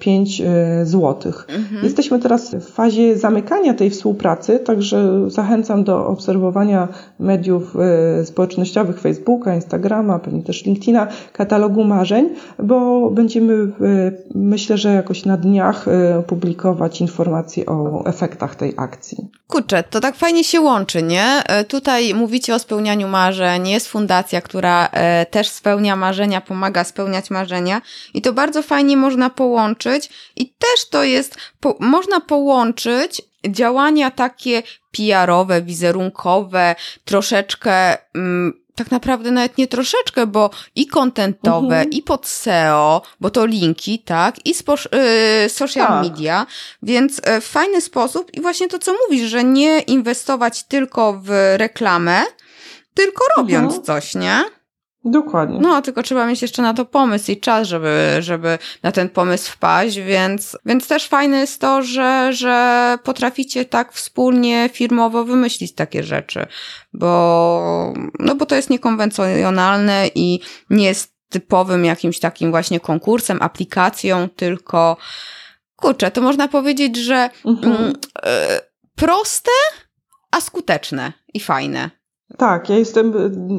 pięć złotych. Mhm. Jesteśmy teraz w fazie zamykania tej współpracy, także zachęcam do obserwowania mediów społecznościowych, Facebooka, Instagrama, pewnie też LinkedIna, katalogu marzeń, bo będziemy, myślę, że jakoś na dniach publikować informacje o efektach tej akcji. Kurczę, to tak fajnie się łączy, nie? Tutaj mówicie o spełnianiu marzeń, jest fundacja, która też spełnia marzenia, pomaga spełniać marzenia i to bardzo fajnie można połączyć i też to jest, po, można połączyć działania takie P R owe, wizerunkowe, troszeczkę... Mm, tak naprawdę nawet nie troszeczkę, bo i kontentowe, uh-huh. i pod S E O, bo to linki, tak, i sposz- y, social tak. media, więc w fajny sposób i właśnie to, co mówisz, że nie inwestować tylko w reklamę, tylko robiąc uh-huh. coś, nie? Dokładnie. No, tylko trzeba mieć jeszcze na to pomysł i czas, żeby, żeby na ten pomysł wpaść, więc, więc też fajne jest to, że, że potraficie tak wspólnie firmowo wymyślić takie rzeczy, bo, no bo to jest niekonwencjonalne i nie jest typowym jakimś takim właśnie konkursem, aplikacją, tylko, kurczę, to można powiedzieć, że mhm. y, proste, a skuteczne i fajne. Tak, ja jestem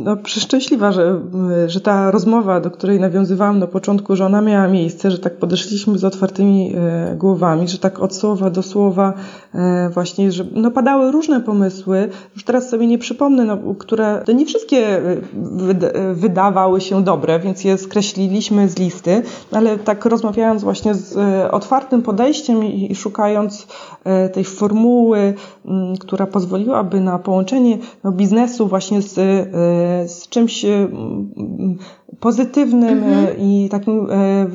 no, przeszczęśliwa, że, że ta rozmowa, do której nawiązywałam na początku, że ona miała miejsce, że tak podeszliśmy z otwartymi e, głowami, że tak od słowa do słowa e, właśnie, że no, padały różne pomysły, już teraz sobie nie przypomnę, no, które to nie wszystkie wyda- wydawały się dobre, więc je skreśliliśmy z listy, ale tak rozmawiając właśnie z e, otwartym podejściem i, i szukając e, tej formuły, m, która pozwoliłaby na połączenie no, biznesu właśnie z, z czymś pozytywnym mhm. i takim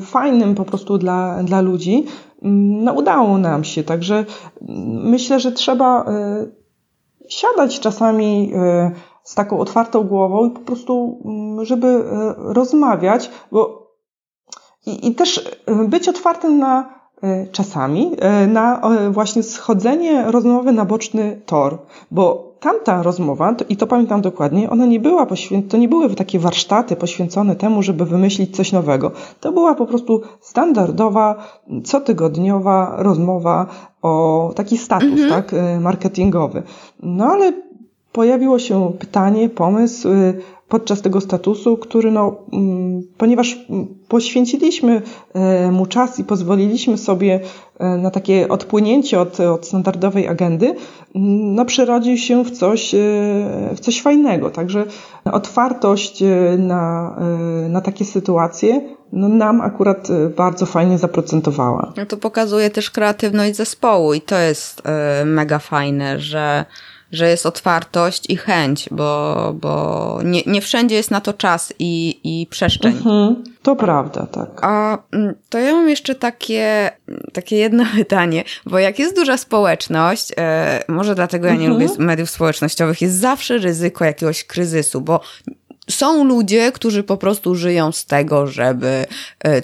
fajnym po prostu dla, dla ludzi, no udało nam się. Także myślę, że trzeba siadać czasami z taką otwartą głową i po prostu, żeby rozmawiać, bo i, i też być otwartym na czasami na właśnie schodzenie rozmowy na boczny tor, bo tamta rozmowa, to, i to pamiętam dokładnie, ona nie była poświę- to nie były takie warsztaty poświęcone temu, żeby wymyślić coś nowego. To była po prostu standardowa, cotygodniowa rozmowa o taki status, mhm. tak, marketingowy. No ale pojawiło się pytanie, pomysł podczas tego statusu, który no, ponieważ poświęciliśmy mu czas i pozwoliliśmy sobie na takie odpłynięcie od, od standardowej agendy, no przerodził się w coś, w coś fajnego. Także otwartość na, na takie sytuacje no, nam akurat bardzo fajnie zaprocentowała. No to pokazuje też kreatywność zespołu i to jest mega fajne, że że jest otwartość i chęć, bo, bo nie, nie wszędzie jest na to czas i, i przestrzeń. Mhm, to prawda, tak. A to ja mam jeszcze takie, takie jedno pytanie, bo jak jest duża społeczność, e, może dlatego ja nie mhm. lubię mediów społecznościowych, jest zawsze ryzyko jakiegoś kryzysu, bo są ludzie, którzy po prostu żyją z tego, żeby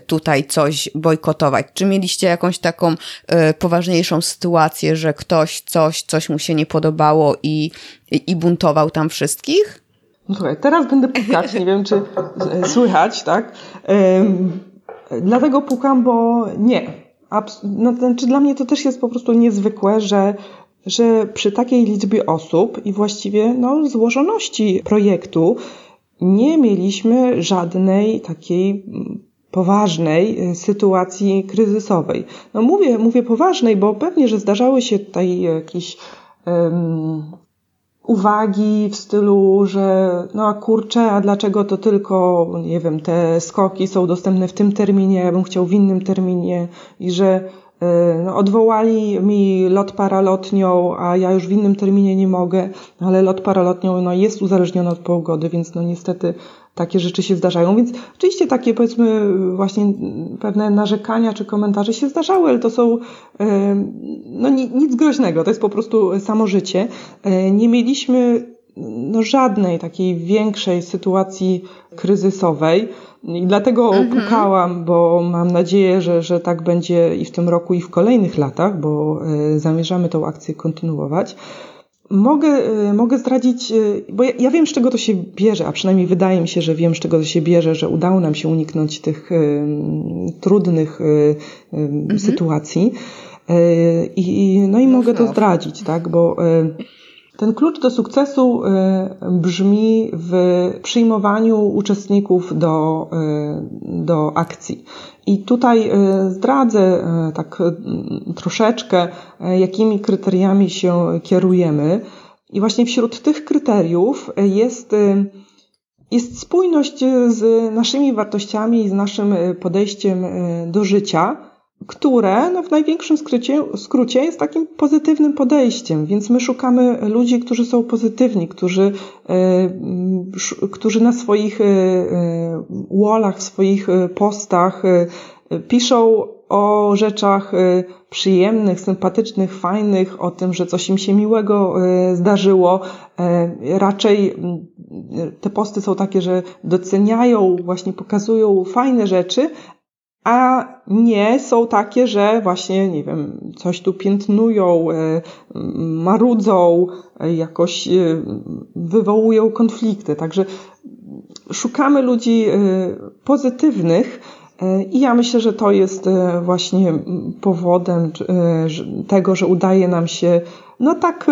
tutaj coś bojkotować. Czy mieliście jakąś taką poważniejszą sytuację, że ktoś coś, coś mu się nie podobało i, i buntował tam wszystkich? No słuchaj, teraz będę pukać, nie wiem czy słychać, tak? Um, dlatego pukam, bo nie. Abs- no, znaczy dla mnie to też jest po prostu niezwykłe, że że przy takiej liczbie osób i właściwie no, złożoności projektu nie mieliśmy żadnej takiej poważnej sytuacji kryzysowej. No mówię, mówię poważnej, bo pewnie, że zdarzały się tutaj jakieś um, uwagi w stylu, że no a kurczę, a dlaczego to tylko, nie wiem, te skoki są dostępne w tym terminie, ja bym chciał w innym terminie i że No, odwołali mi lot paralotnią, a ja już w innym terminie nie mogę, ale lot paralotnią no, jest uzależniony od pogody, więc no niestety takie rzeczy się zdarzają. Więc oczywiście takie, powiedzmy, właśnie pewne narzekania czy komentarze się zdarzały, ale to są no, nic groźnego, to jest po prostu samo życie. Nie mieliśmy no, żadnej takiej większej sytuacji kryzysowej. I dlatego mhm. pukałam, bo mam nadzieję, że, że tak będzie i w tym roku, i w kolejnych latach, bo zamierzamy tą akcję kontynuować. Mogę, mogę zdradzić, bo ja, ja wiem, z czego to się bierze, a przynajmniej wydaje mi się, że wiem, z czego to się bierze, że udało nam się uniknąć tych y, trudnych y, mhm. sytuacji. Y, i, no i no mogę no. to zdradzić, tak, bo y, ten klucz do sukcesu brzmi w przyjmowaniu uczestników do, do akcji. I tutaj zdradzę tak troszeczkę, jakimi kryteriami się kierujemy. I właśnie wśród tych kryteriów jest, jest spójność z naszymi wartościami i z naszym podejściem do życia, które no, w największym skrócie, skrócie jest takim pozytywnym podejściem, więc my szukamy ludzi, którzy są pozytywni, którzy, y, którzy na swoich y, wallach, w swoich postach y, piszą o rzeczach y, przyjemnych, sympatycznych, fajnych, o tym, że coś im się miłego y, zdarzyło. Y, raczej y, te posty są takie, że doceniają, właśnie pokazują fajne rzeczy, a nie są takie, że właśnie, nie wiem, coś tu piętnują, marudzą, jakoś wywołują konflikty. Także szukamy ludzi pozytywnych i ja myślę, że to jest właśnie powodem tego, że udaje nam się no tak,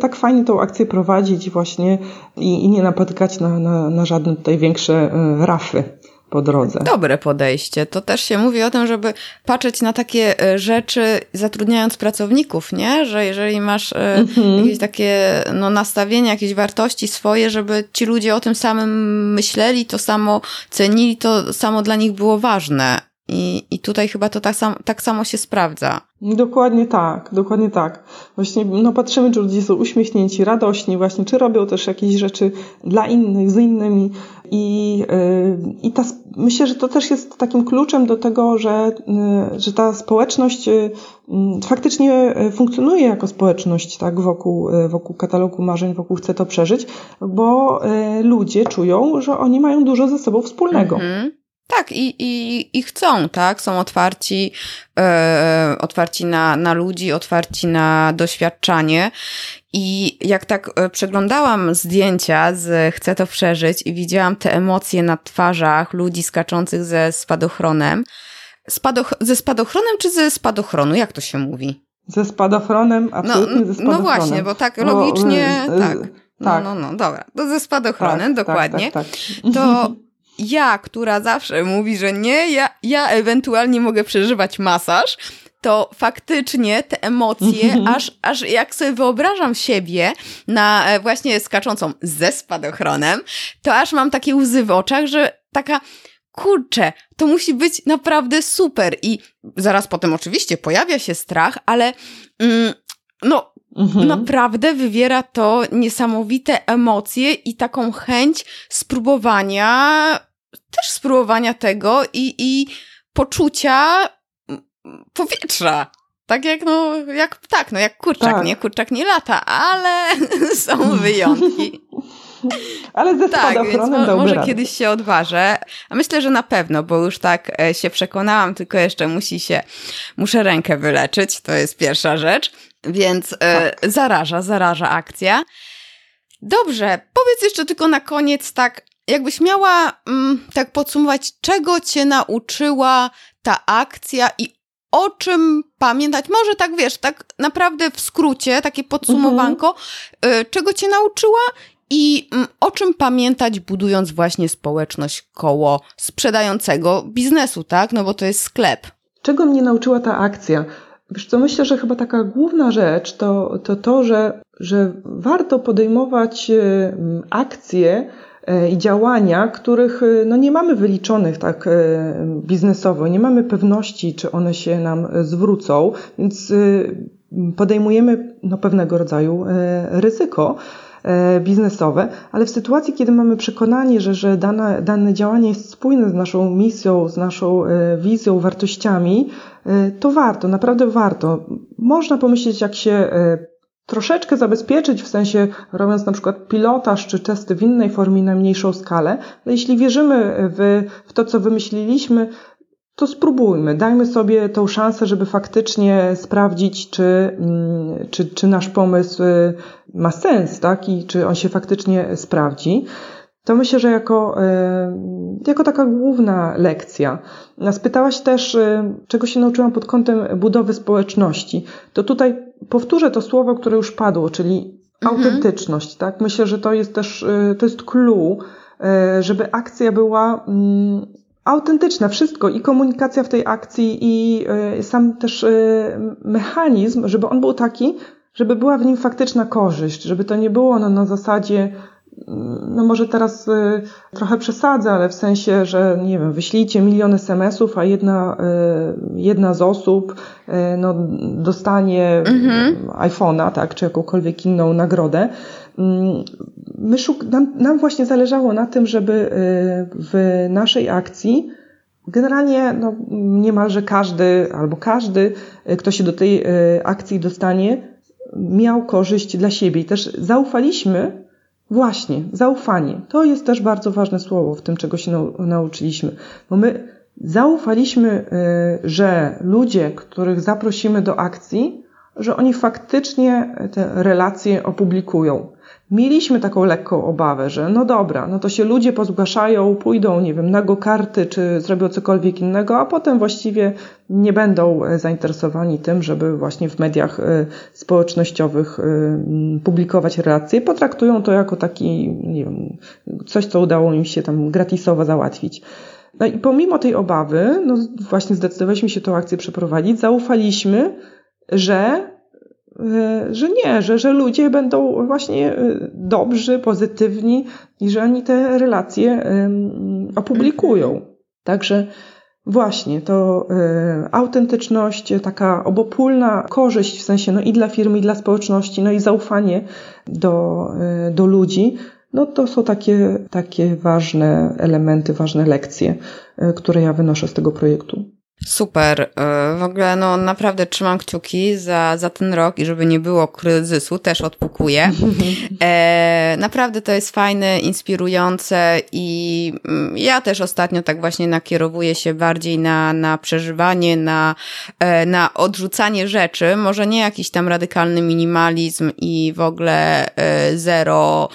tak fajnie tą akcję prowadzić właśnie i, i nie napotykać na, na, na żadne tutaj większe rafy po drodze. Dobre podejście. To też się mówi o tym, żeby patrzeć na takie rzeczy, zatrudniając pracowników, nie? Że jeżeli masz mm-hmm. jakieś takie no, nastawienia, jakieś wartości swoje, żeby ci ludzie o tym samym myśleli, to samo cenili, to samo dla nich było ważne. I, i tutaj chyba to tak, sam, tak samo się sprawdza. Dokładnie tak, dokładnie tak. Właśnie no, patrzymy, czy ludzie są uśmiechnięci, radośni właśnie, czy robią też jakieś rzeczy dla innych, z innymi. I, yy, i ta, myślę, że to też jest takim kluczem do tego, że, yy, że ta społeczność yy, faktycznie funkcjonuje jako społeczność tak wokół, yy, wokół katalogu marzeń, wokół Chcę to przeżyć, bo yy, ludzie czują, że oni mają dużo ze sobą wspólnego. Mhm. Tak, i, i, i chcą, tak? Są otwarci, e, otwarci na, na ludzi, otwarci na doświadczanie. I jak tak przeglądałam zdjęcia z Chcę to przeżyć i widziałam te emocje na twarzach ludzi skaczących ze spadochronem. Spadoch- ze spadochronem czy ze spadochronu? Jak to się mówi? Ze spadochronem, absolutnie no, ze spadochronem. No właśnie, bo tak logicznie, bo, tak. tak. No, no, no, dobra. To ze spadochronem, tak, dokładnie. Tak, tak, tak. To... Ja, która zawsze mówi, że nie, ja, ja ewentualnie mogę przeżywać masaż, to faktycznie te emocje, aż, aż jak sobie wyobrażam siebie na właśnie skaczącą ze spadochronem, to aż mam takie łzy w oczach, że taka... Kurczę, to musi być naprawdę super i zaraz potem oczywiście pojawia się strach, ale mm, no mhm. naprawdę wywiera to niesamowite emocje i taką chęć spróbowania, też spróbowania tego i, i poczucia powietrza. Tak jak, no, jak tak, no jak kurczak, tak. nie? Kurczak nie lata, ale są wyjątki. Ale ze spadochronem tak, mo- może radę. Kiedyś się odważę. A myślę, że na pewno, bo już tak się przekonałam, tylko jeszcze musi się, muszę rękę wyleczyć, to jest pierwsza rzecz. Więc tak. e, zaraża, zaraża akcja. Dobrze, powiedz jeszcze tylko na koniec tak, jakbyś miała mm, tak podsumować, czego cię nauczyła ta akcja i o czym pamiętać? Może tak wiesz, tak naprawdę w skrócie, takie podsumowanko, mhm. e, czego cię nauczyła i mm, o czym pamiętać, budując właśnie społeczność koło sprzedającego biznesu, tak? No bo to jest sklep. Czego mnie nauczyła ta akcja? Wiesz co, myślę, że chyba taka główna rzecz to to, to że, że warto podejmować akcje i działania, których no nie mamy wyliczonych tak biznesowo, nie mamy pewności, czy one się nam zwrócą, więc podejmujemy no pewnego rodzaju ryzyko biznesowe, ale w sytuacji, kiedy mamy przekonanie, że, że dane, dane działanie jest spójne z naszą misją, z naszą wizją, wartościami, to warto, naprawdę warto. Można pomyśleć, jak się troszeczkę zabezpieczyć, w sensie robiąc na przykład pilotaż czy testy w innej formie na mniejszą skalę, ale jeśli wierzymy w, w to, co wymyśliliśmy, to spróbujmy, dajmy sobie tą szansę, żeby faktycznie sprawdzić, czy, czy, czy nasz pomysł ma sens, tak, i czy on się faktycznie sprawdzi. To myślę, że jako, jako taka główna lekcja. Spytałaś też, czego się nauczyłam pod kątem budowy społeczności. To tutaj powtórzę to słowo, które już padło, czyli mhm. autentyczność, tak. Myślę, że to jest też, to jest clue, żeby akcja była autentyczna, wszystko i komunikacja w tej akcji i y, sam też y, mechanizm, żeby on był taki, żeby była w nim faktyczna korzyść, żeby to nie było no, na zasadzie, y, no może teraz y, trochę przesadzę, ale w sensie, że nie wiem, wyślijcie milion es em esów, a jedna, y, jedna z osób y, no, dostanie mhm. iPhone'a, tak, czy jakąkolwiek inną nagrodę. My szuk- nam, nam właśnie zależało na tym, żeby w naszej akcji generalnie no, niemalże każdy albo każdy, kto się do tej akcji dostanie, miał korzyść dla siebie i też zaufaliśmy, właśnie zaufanie, to jest też bardzo ważne słowo w tym, czego się nau- nauczyliśmy, bo my zaufaliśmy, że ludzie, których zaprosimy do akcji, że oni faktycznie te relacje opublikują. Mieliśmy taką lekką obawę, że no dobra, no to się ludzie pozgłaszają, pójdą, nie wiem, na go-karty, czy zrobią cokolwiek innego, a potem właściwie nie będą zainteresowani tym, żeby właśnie w mediach społecznościowych publikować relacje. Potraktują to jako taki, nie wiem, coś, co udało im się tam gratisowo załatwić. No i pomimo tej obawy, no właśnie zdecydowaliśmy się tą akcję przeprowadzić, zaufaliśmy, że, że nie, że, że ludzie będą właśnie dobrzy, pozytywni i że oni te relacje opublikują. Także właśnie to autentyczność, taka obopólna korzyść w sensie no i dla firmy, i dla społeczności, no i zaufanie do, do ludzi, no to są takie, takie ważne elementy, ważne lekcje, które ja wynoszę z tego projektu. Super. W ogóle no naprawdę trzymam kciuki za, za ten rok i żeby nie było kryzysu, też odpukuję. E, naprawdę to jest fajne, inspirujące i ja też ostatnio tak właśnie nakierowuję się bardziej na, na przeżywanie, na, na odrzucanie rzeczy. Może nie jakiś tam radykalny minimalizm i w ogóle zero,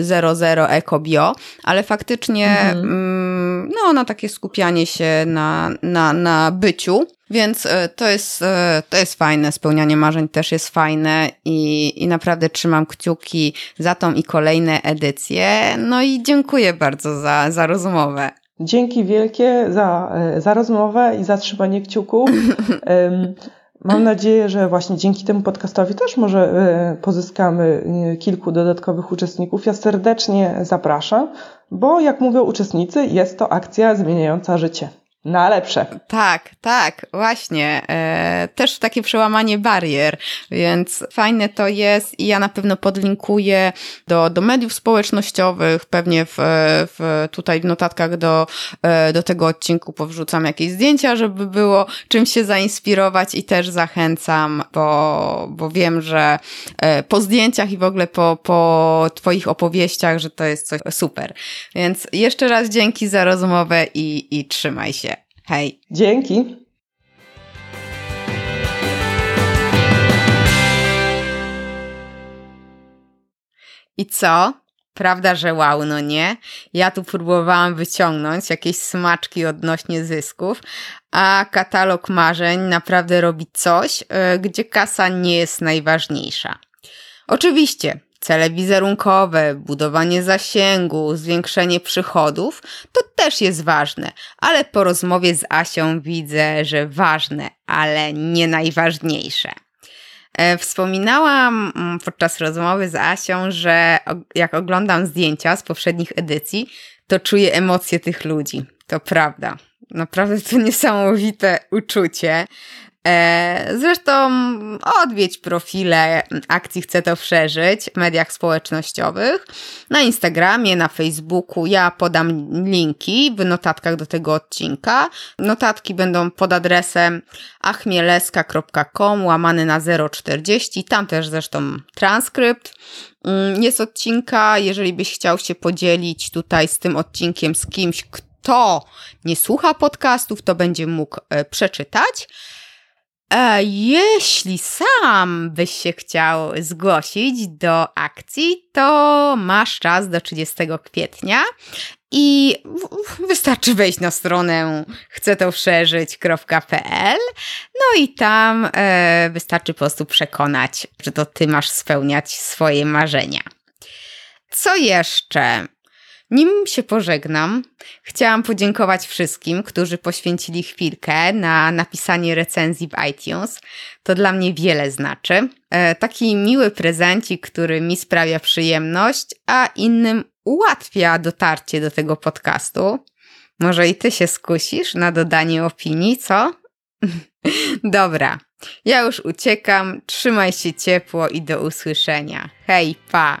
zero, zero eko-bio, ale faktycznie mhm. no na takie skupianie się na, na na byciu, więc to jest, to jest fajne, spełnianie marzeń też jest fajne i, i naprawdę trzymam kciuki za tą i kolejne edycje, no i dziękuję bardzo za, za rozmowę. Dzięki wielkie za, za rozmowę i za trzymanie kciuków. Mam nadzieję, że właśnie dzięki temu podcastowi też może pozyskamy kilku dodatkowych uczestników. Ja serdecznie zapraszam, bo jak mówią uczestnicy, jest to akcja zmieniająca życie. Na lepsze. Tak, tak, właśnie. E, też takie przełamanie barier, więc fajne to jest i ja na pewno podlinkuję do, do mediów społecznościowych, pewnie w, w tutaj w notatkach do, do tego odcinku powrzucam jakieś zdjęcia, żeby było czym się zainspirować i też zachęcam, bo, bo wiem, że po zdjęciach i w ogóle po, po twoich opowieściach, że to jest coś super. Więc jeszcze raz dzięki za rozmowę i, i trzymaj się. Hej. Dzięki. I co? Prawda, że wow, no nie? Ja tu próbowałam wyciągnąć jakieś smaczki odnośnie zysków, a katalog marzeń naprawdę robi coś, gdzie kasa nie jest najważniejsza. Oczywiście cele wizerunkowe, budowanie zasięgu, zwiększenie przychodów, to też jest ważne, ale po rozmowie z Asią widzę, że ważne, ale nie najważniejsze. Wspominałam podczas rozmowy z Asią, że jak oglądam zdjęcia z poprzednich edycji, to czuję emocje tych ludzi. To prawda. Naprawdę to niesamowite uczucie. Zresztą odwiedź profile akcji Chcę to przeżyć w mediach społecznościowych, na Instagramie, na Facebooku. Ja podam linki w notatkach do tego odcinka. Notatki będą pod adresem achmielewska kropka com łamane na zero czterdzieści. Tam też zresztą transkrypt jest odcinka. Jeżeli byś chciał się podzielić tutaj z tym odcinkiem z kimś, kto nie słucha podcastów, to będzie mógł przeczytać. Jeśli sam byś się chciał zgłosić do akcji, to masz czas do trzydziestego kwietnia i wystarczy wejść na stronę chcę to przeżyć kropka p l, no i tam wystarczy po prostu przekonać, że to ty masz spełniać swoje marzenia. Co jeszcze? Nim się pożegnam, chciałam podziękować wszystkim, którzy poświęcili chwilkę na napisanie recenzji w iTunes. To dla mnie wiele znaczy. Taki miły prezencik, który mi sprawia przyjemność, a innym ułatwia dotarcie do tego podcastu. Może i ty się skusisz na dodanie opinii, co? Dobra, ja już uciekam. Trzymaj się ciepło i do usłyszenia. Hej, pa!